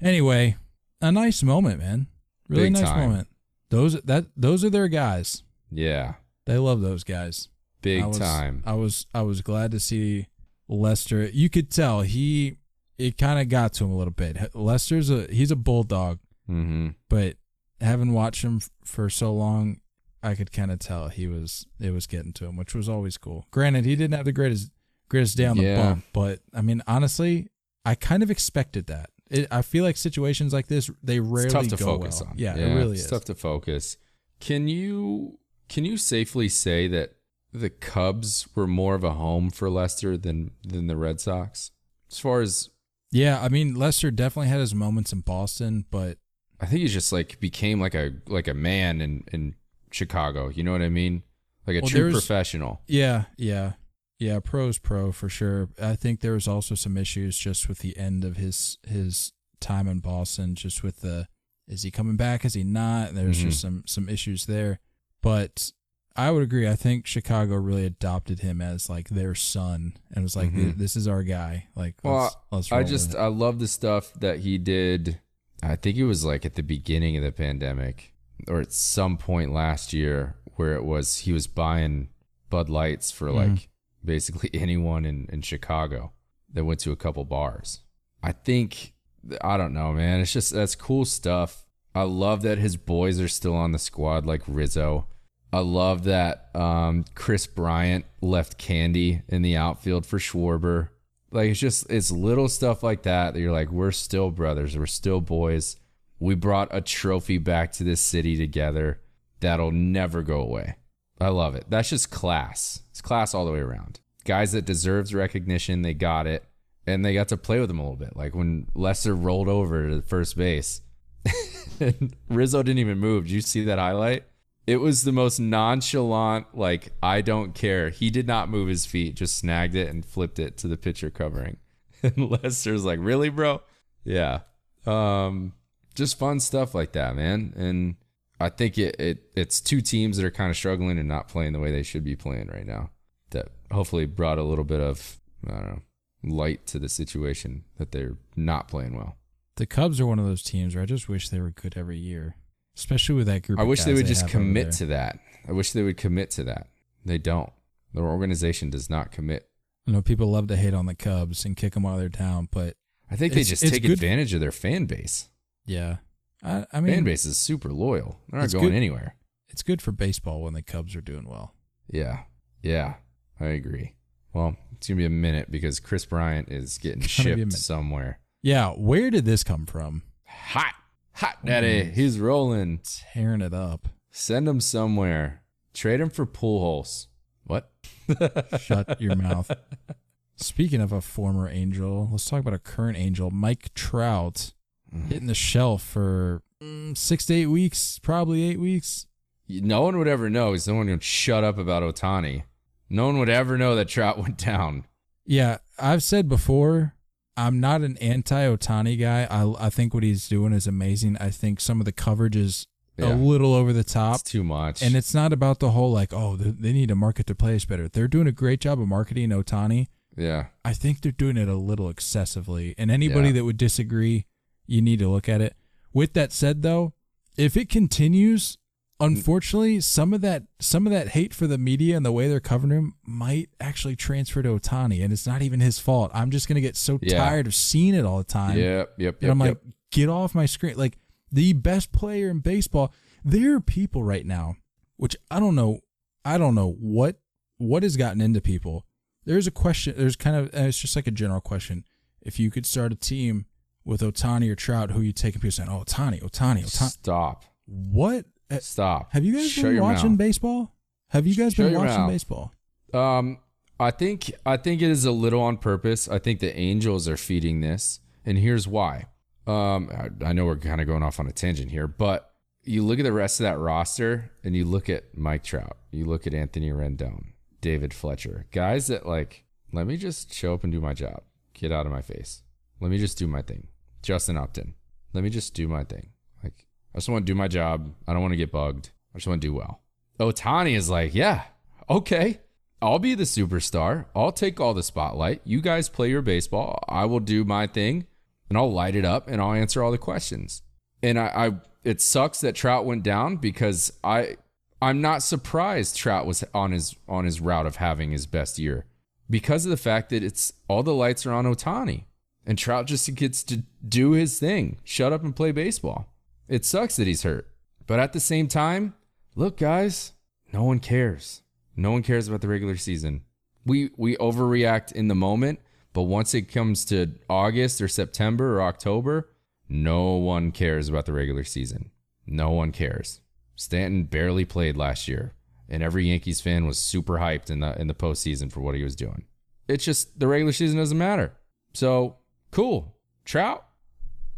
Anyway, a nice moment, man. Really big nice time. Moment. Those that those are their guys. Yeah. They love those guys. Big I was, time. I was I was glad to see Lester. You could tell he it kind of got to him a little bit. Lester's a he's a bulldog. Mm-hmm. But having watched him for so long, I could kind of tell he was it was getting to him, which was always cool. Granted, he didn't have the greatest greatest day on the yeah. bump, but I mean, honestly, I kind of expected that. It, I feel like situations like this, they rarely go well. It's tough to focus well. on. Yeah, yeah, it really it's is. It's tough to focus. Can you can you safely say that the Cubs were more of a home for Lester than than the Red Sox? As far as... Yeah, I mean, Lester definitely had his moments in Boston, but... I think he just like became like a like a man in, in Chicago. You know what I mean? Like a well, true professional. Yeah, yeah. Yeah, pro's pro for sure. I think there was also some issues just with the end of his his time in Boston, just with the, is he coming back, is he not? There's mm-hmm. just some, some issues there. But I would agree. I think Chicago really adopted him as like their son and was like, mm-hmm. this is our guy. Like, let's, well, let's I just, I love the stuff that he did. I think it was like at the beginning of the pandemic or at some point last year where it was, he was buying Bud Lights for mm-hmm. like basically anyone in, in Chicago that went to a couple bars. I think, I don't know, man. It's just, that's cool stuff. I love that his boys are still on the squad, like Rizzo. I love that um, Chris Bryant left candy in the outfield for Schwarber. Like, it's just, it's little stuff like that that you're like, we're still brothers. We're still boys. We brought a trophy back to this city together. That'll never go away. I love it. That's just class. It's class all the way around. Guys that deserves recognition, they got it. And they got to play with him a little bit. Like when Lester rolled over to first base, and Rizzo didn't even move. Did you see that highlight? It was the most nonchalant, like, I don't care. He did not move his feet, just snagged it and flipped it to the pitcher covering. And Lester's like, really, bro? Yeah. Um, just fun stuff like that, man. And I think it, it it's two teams that are kind of struggling and not playing the way they should be playing right now. That hopefully brought a little bit of, I don't know, light to the situation that they're not playing well. The Cubs are one of those teams where I just wish they were good every year, especially with that group. I of wish guys they would they just commit to that. I wish they would commit to that. They don't. Their organization does not commit. I know people love to hate on the Cubs and kick them out of their town, but I think they just take good. advantage of their fan base. Yeah, I, I mean, fan base is super loyal. They're not going good. anywhere. It's good for baseball when the Cubs are doing well. Yeah, yeah, I agree. Well, it's going to be a minute because Chris Bryant is getting shipped somewhere. Yeah, where did this come from? Hot. Hot, daddy. Mm. He's rolling. Tearing it up. Send him somewhere. Trade him for Pujols. What? Shut your mouth. Speaking of a former Angel, let's talk about a current Angel. Mike Trout mm. hitting the shelf for mm, six to eight weeks, probably eight weeks. No one would ever know because no one would shut up about Ohtani. No one would ever know that Trout went down. Yeah, I've said before, I'm not an anti-Ohtani guy. I I think what he's doing is amazing. I think some of the coverage is yeah. a little over the top. It's too much. And it's not about the whole, like, oh, they, they need to market their players better. They're doing a great job of marketing Ohtani. Yeah. I think they're doing it a little excessively. And anybody yeah. that would disagree, you need to look at it. With that said, though, if it continues... Unfortunately, some of that some of that hate for the media and the way they're covering him might actually transfer to Ohtani, and it's not even his fault. I'm just going to get so yeah. tired of seeing it all the time. Yep, yep, And yep, I'm like, yep. get off my screen. Like, the best player in baseball. There are people right now, which I don't know. I don't know what what has gotten into people. There's a question. There's kind of, it's just like a general question. If you could start a team with Ohtani or Trout, who are you taking? People saying, oh, Ohtani, Ohtani, Ohtani. Stop. What? Stop. Have you guys Shut been watching mouth. baseball? Have you guys Shut been watching mouth. baseball? Um, I think I think it is a little on purpose. I think the Angels are feeding this, and here's why. Um, I, I know we're kind of going off on a tangent here, but you look at the rest of that roster, and you look at Mike Trout, you look at Anthony Rendon, David Fletcher, guys that like, let me just show up and do my job. Get out of my face. Let me just do my thing. Justin Upton. Let me just do my thing. I just want to do my job. I don't want to get bugged. I just want to do well. Ohtani is like, yeah, okay. I'll be the superstar. I'll take all the spotlight. You guys play your baseball. I will do my thing, and I'll light it up, and I'll answer all the questions. And I, I it sucks that Trout went down because I, I'm not surprised Trout was on his on his route of having his best year because of the fact that it's all the lights are on Ohtani, and Trout just gets to do his thing, shut up and play baseball. It sucks that he's hurt. But at the same time, look, guys, no one cares. No one cares about the regular season. We we overreact in the moment, but once it comes to August or September or October, no one cares about the regular season. No one cares. Stanton barely played last year. and every Yankees fan was super hyped in the in the postseason for what he was doing. It's just the regular season doesn't matter. So cool, Trout,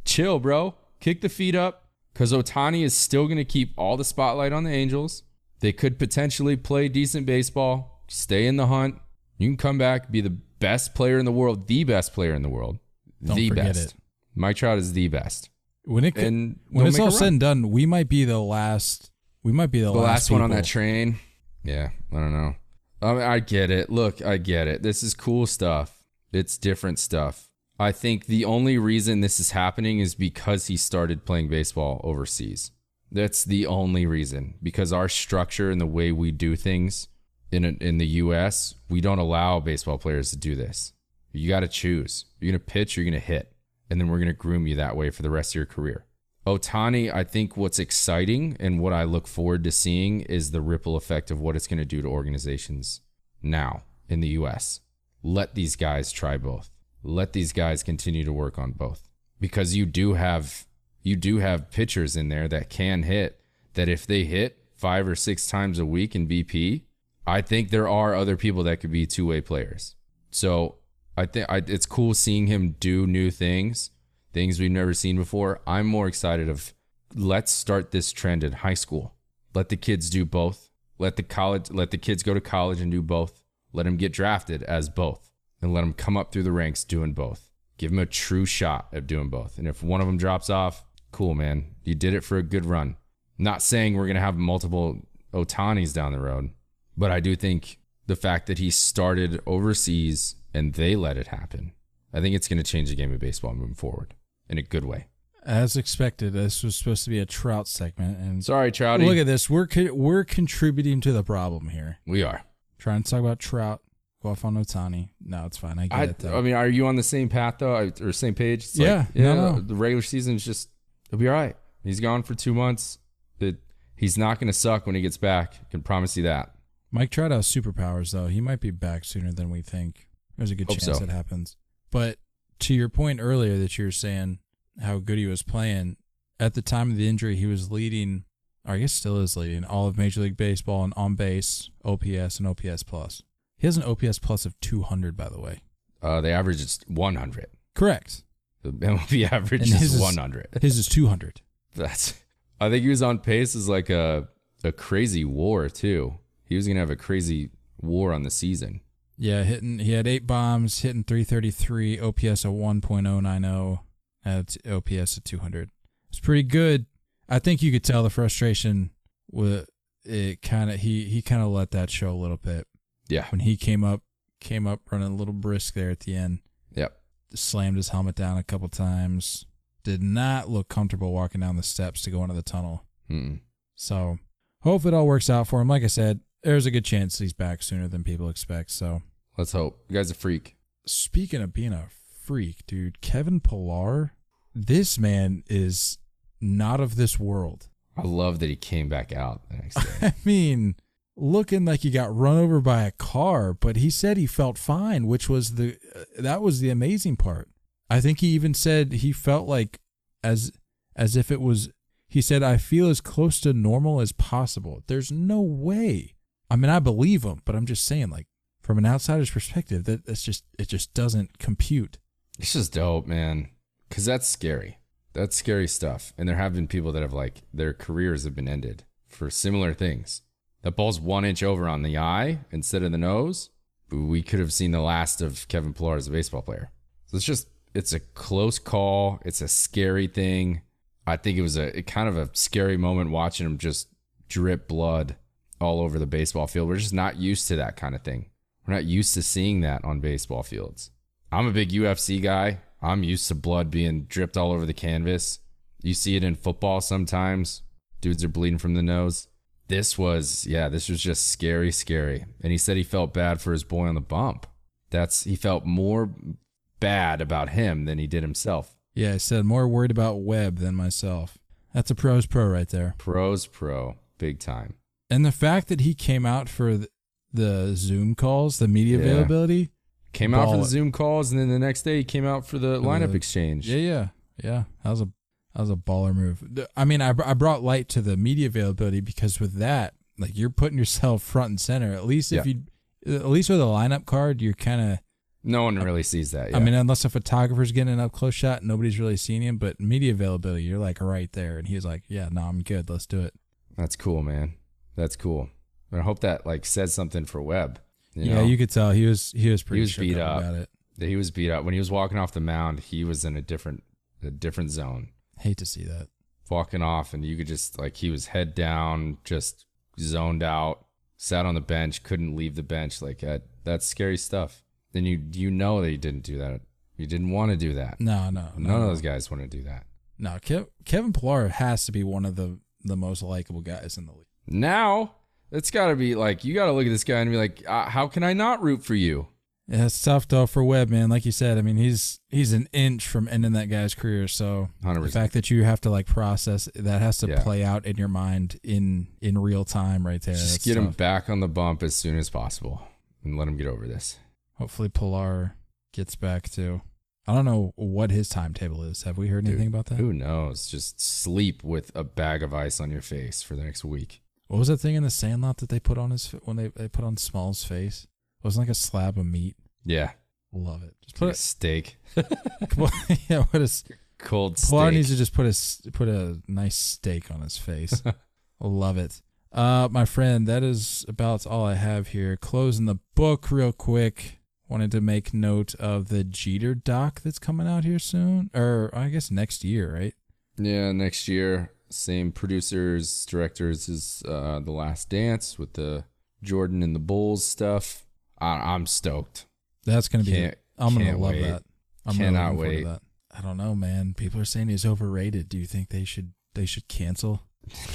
chill, bro. Kick the feet up, because Ohtani is still going to keep all the spotlight on the Angels. They could potentially play decent baseball, stay in the hunt. You can come back, be the best player in the world, the best player in the world, don't the forget best. It. Mike Trout is the best. When it and when it's all said and done, we might be the last. We might be the, the last, last one on that train. Yeah, I don't know. I mean, I get it. Look, I get it. This is cool stuff. It's different stuff. I think the only reason this is happening is because he started playing baseball overseas. That's the only reason. Because our structure and the way we do things in a, in the U S, we don't allow baseball players to do this. You got to choose. You're going to pitch, you're going to hit. And then we're going to groom you that way for the rest of your career. Ohtani, I think what's exciting and what I look forward to seeing is the ripple effect of what it's going to do to organizations now in the U S. Let these guys try both. Let these guys continue to work on both. Because you do have you do have pitchers in there that can hit, that if they hit five or six times a week in B P, I think there are other people that could be two-way players. So I think it's cool seeing him do new things, things we've never seen before. I'm more excited of let's start this trend in high school. Let the kids do both. Let the college, let the kids go to college and do both. Let them get drafted as both, and let them come up through the ranks doing both. Give them a true shot of doing both. And if one of them drops off, cool, man. You did it for a good run. Not saying we're going to have multiple Ohtanis down the road, but I do think the fact that he started overseas and they let it happen, I think it's going to change the game of baseball moving forward in a good way. As expected, this was supposed to be a Trout segment, and sorry, Trouty. Look at this. We're we're contributing to the problem here. We are trying to talk about Trout, go off on Ohtani. No, it's fine. I get I, it. Though. I mean, are you on the same path though, or same page? It's yeah. Like, yeah. No, no. The regular season is just it'll be all right. He's gone for two months. It, he's not going to suck when he gets back. I can promise you that. Mike Trout has superpowers though. He might be back sooner than we think. There's a good Hope chance so. That happens. But to your point earlier that you were saying how good he was playing, at the time of the injury, he was leading, or I guess still is leading, all of Major League Baseball in on base, O P S, and O P S plus. He has an O P S plus of two hundred, by the way. Uh, the average is one hundred. Correct. The M L B average and is one hundred. Is, his is two hundred. That's. I think he was on pace as like a, a crazy war, too. He was going to have a crazy war on the season. Yeah, hitting. He had eight bombs, hitting three thirty-three, O P S at one point oh nine oh, at O P S at two hundred. It's pretty good. I think you could tell the frustration with it. Kind of he he kind of let that show a little bit. Yeah, when he came up came up running a little brisk there at the end. Yep, slammed his helmet down a couple times. Did not look comfortable walking down the steps to go into the tunnel. Mm-mm. So, hope it all works out for him. Like I said, there's a good chance he's back sooner than people expect, so. Let's hope. You guys are a freak. Speaking of being a freak, dude, Kevin Pillar, this man is not of this world. I love that he came back out the next day. I mean, looking like he got run over by a car, but he said he felt fine, which was the, uh, that was the amazing part. I think he even said he felt like as, as if it was, he said, I feel as close to normal as possible. There's no way. I mean, I believe him, but I'm just saying, like, from an outsider's perspective, that that's just it just doesn't compute. It's just dope, man, because that's scary. That's scary stuff. And there have been people that have, like, their careers have been ended for similar things. That ball's one inch over on the eye instead of the nose. We could have seen the last of Kevin Pillar as a baseball player. So it's just, it's a close call. It's a scary thing. I think it was a it kind of a scary moment watching him just drip blood all over the baseball field. We're just not used to that kind of thing. We're not used to seeing that on baseball fields. I'm a big U F C guy. I'm used to blood being dripped all over the canvas. You see it in football sometimes. Dudes are bleeding from the nose. This was, yeah, this was just scary, scary. And he said he felt bad for his boy on the bump. That's, he felt more bad about him than he did himself. Yeah, he said, more worried about Webb than myself. That's a pro's pro right there. Pro's pro, big time. And the fact that he came out for the, the Zoom calls, the media yeah. availability. Came ball. out for the Zoom calls, and then the next day he came out for the lineup uh, exchange. Yeah, yeah, yeah. That was a that was a baller move. I mean, I I brought light to the media availability because with that, like you're putting yourself front and center. At least if yeah. you, at least with a lineup card, you're kind of. No one really sees that. Yeah. I mean, unless a photographer's getting an up-close shot, nobody's really seen him. But media availability, you're like right there. And he's like, yeah, no, I'm good. Let's do it. That's cool, man. That's cool. And I hope that like says something for Webb. You yeah, know? You could tell he was he was pretty he was shook beat up, up about it. He was beat up. When he was walking off the mound, he was in a different a different zone. Hate to see that. Walking off, and you could just, like, he was head down, just zoned out, sat on the bench, couldn't leave the bench. Like, that, that's scary stuff. Then you you know that you didn't do that. You didn't want to do that. No, no. None no. of those guys want to do that. No, Kev, Kevin Pillar has to be one of the, the most likable guys in the league. Now, it's got to be like, you got to look at this guy and be like, uh, how can I not root for you? Yeah, it's tough, though, for Webb, man. Like you said, I mean, he's he's an inch from ending that guy's career. So one hundred percent. The fact that you have to, like, process, that has to yeah. play out in your mind in, in real time right there. Just That's get tough. Him back on the bump as soon as possible and let him get over this. Hopefully Pillar gets back to, I don't know what his timetable is. Have we heard Dude, anything about that? Who knows? Just sleep with a bag of ice on your face for the next week. What was that thing in the Sandlot that they put on his when they, they put on Small's face? It wasn't like a slab of meat. Yeah. Love it. Just put a, a steak. yeah, what is cold steak. Pillar needs to just put a, put a nice steak on his face. Love it. Uh, my friend, that is about all I have here. Closing the book real quick. Wanted to make note of the Jeter doc that's coming out here soon, or I guess next year, right? Yeah, next year. Same producers, directors as uh, The Last Dance with the Jordan and the Bulls stuff. I- I'm stoked. That's gonna be. Can't, I'm gonna love wait. that. I'm Cannot wait. To that. I don't know, man. People are saying he's overrated. Do you think they should they should cancel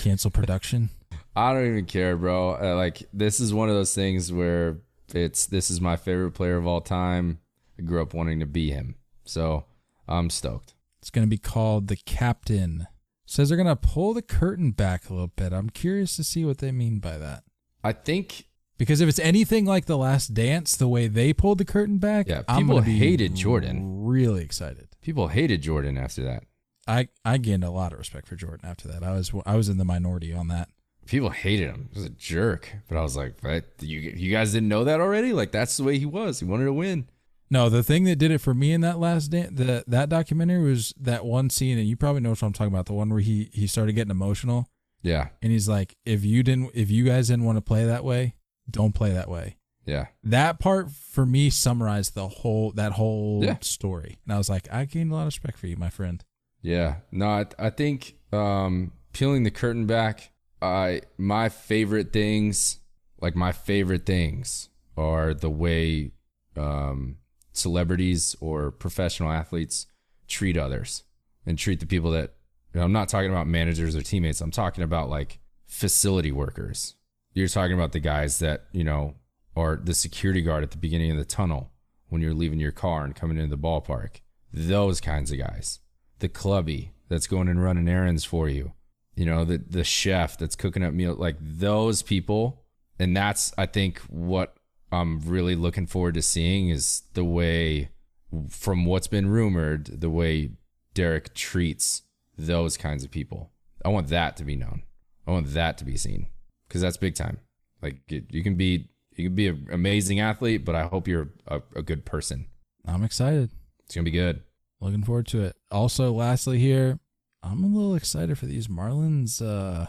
cancel production? I don't even care, bro. Uh, like this is one of those things where. It's this is my favorite player of all time. I grew up wanting to be him. So I'm stoked. It's going to be called The Captain. Says they're going to pull the curtain back a little bit. I'm curious to see what they mean by that. I think. Because if it's anything like The Last Dance, the way they pulled the curtain back, yeah, people hated Jordan. Really excited. People hated Jordan after that. I, I gained a lot of respect for Jordan after that. I was I was in the minority on that. People hated him. He was a jerk. But I was like, what? You, you guys didn't know that already? Like, that's the way he was. He wanted to win. No, the thing that did it for me in that last dance, the, that documentary was that one scene, and you probably know what I'm talking about, the one where he, he started getting emotional. Yeah. And he's like, if you didn't, if you guys didn't want to play that way, don't play that way. Yeah. That part for me summarized the whole, that whole yeah. story. And I was like, I gained a lot of respect for you, my friend. Yeah. No, I, I think um, peeling the curtain back, I my favorite things, like my favorite things are the way um, celebrities or professional athletes treat others and treat the people that, you know, I'm not talking about managers or teammates. I'm talking about like facility workers. You're talking about the guys that, you know, are the security guard at the beginning of the tunnel when you're leaving your car and coming into the ballpark. Those kinds of guys. The clubby that's going and running errands for you. You know, the the chef that's cooking up meal, like those people. And that's, I think, what I'm really looking forward to seeing is the way, from what's been rumored, the way Derek treats those kinds of people. I want that to be known. I want that to be seen because that's big time. Like you can be, you can be an amazing athlete, but I hope you're a, a good person. I'm excited. It's going to be good. Looking forward to it. Also, lastly here. I'm a little excited for these Marlins. Uh,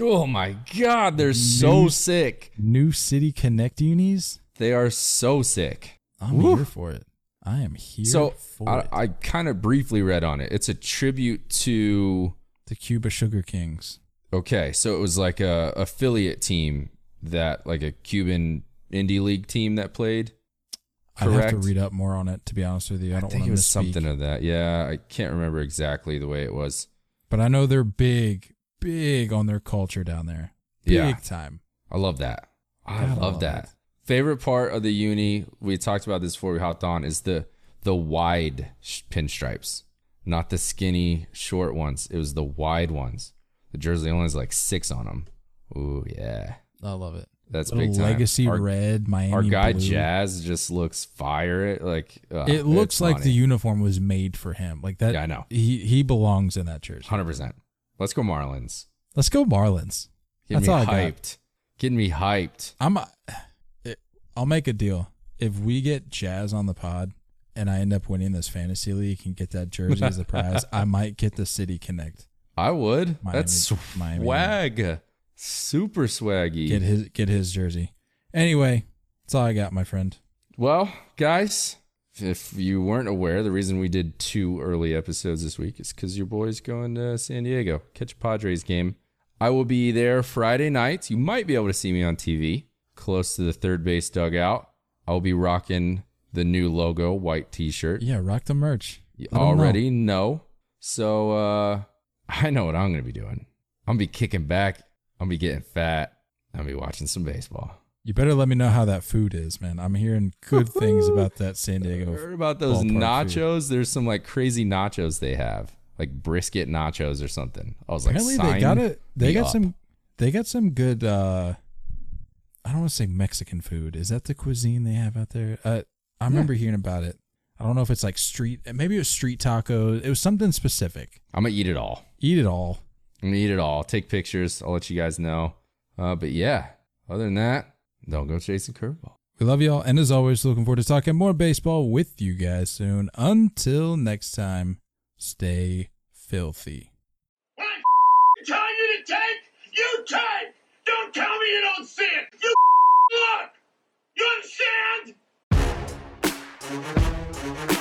oh, my God. They're new, so sick. New City Connect unis. They are so sick. I'm Woo. here for it. I am here so for I, it. I kind of briefly read on it. It's a tribute to... the Cuba Sugar Kings. Okay. So it was like a affiliate team that, like a Cuban indie league team that played. Correct? I'd have to read up more on it, to be honest with you. I don't I think it was misspeak. Something of that. Yeah, I can't remember exactly the way it was. But I know they're big, big on their culture down there. Big yeah. time. I love that. I love, love that. It. Favorite part of the uni, we talked about this before we hopped on, is the the wide pinstripes. Not the skinny, short ones. It was the wide ones. The jersey only has like six on them. Ooh, yeah. I love it. That's big time. Legacy our, red, Miami Our guy blue. Jazz just looks fire. Like uh, It looks like funny. The uniform was made for him. Like that. Yeah, I know. He, he belongs in that jersey. one hundred percent. Let's go Marlins. Let's go Marlins. Get That's me all hyped. I got. Getting me hyped. I'm. A, it, I'll make a deal. If we get Jazz on the pod and I end up winning this fantasy league and get that jersey as a prize, I might get the City Connect. I would. Miami, That's Miami swag. Miami. Super swaggy. Get his get his jersey. Anyway, that's all I got, my friend. Well, guys, if you weren't aware, the reason we did two early episodes this week is because your boy's going to San Diego. Catch a Padres game. I will be there Friday night. You might be able to see me on T V, close to the third base dugout. I'll be rocking the new logo, white T-shirt. Yeah, rock the merch. You already know. know. So uh, I know what I'm going to be doing. I'm going to be kicking back. I'm going to be getting fat. I'm going to be watching some baseball. You better let me know how that food is, man. I'm hearing good things about that San Diego. I heard about those nachos. Food. There's some like crazy nachos they have, like brisket nachos or something. I was Apparently like, they got it. They got up. some. They got some good. Uh, I don't want to say Mexican food. Is that the cuisine they have out there? Uh, I remember yeah. hearing about it. I don't know if it's like street. Maybe it was street tacos. It was something specific. I'm gonna eat it all. Eat it all. I'm gonna eat it all. Take pictures. I'll let you guys know. Uh, but yeah, other than that. Don't go chasing curveball. We love y'all. And as always, looking forward to talking more baseball with you guys soon. Until next time, stay filthy. I tell you to take, you take. Don't tell me you don't see it. You look. You understand?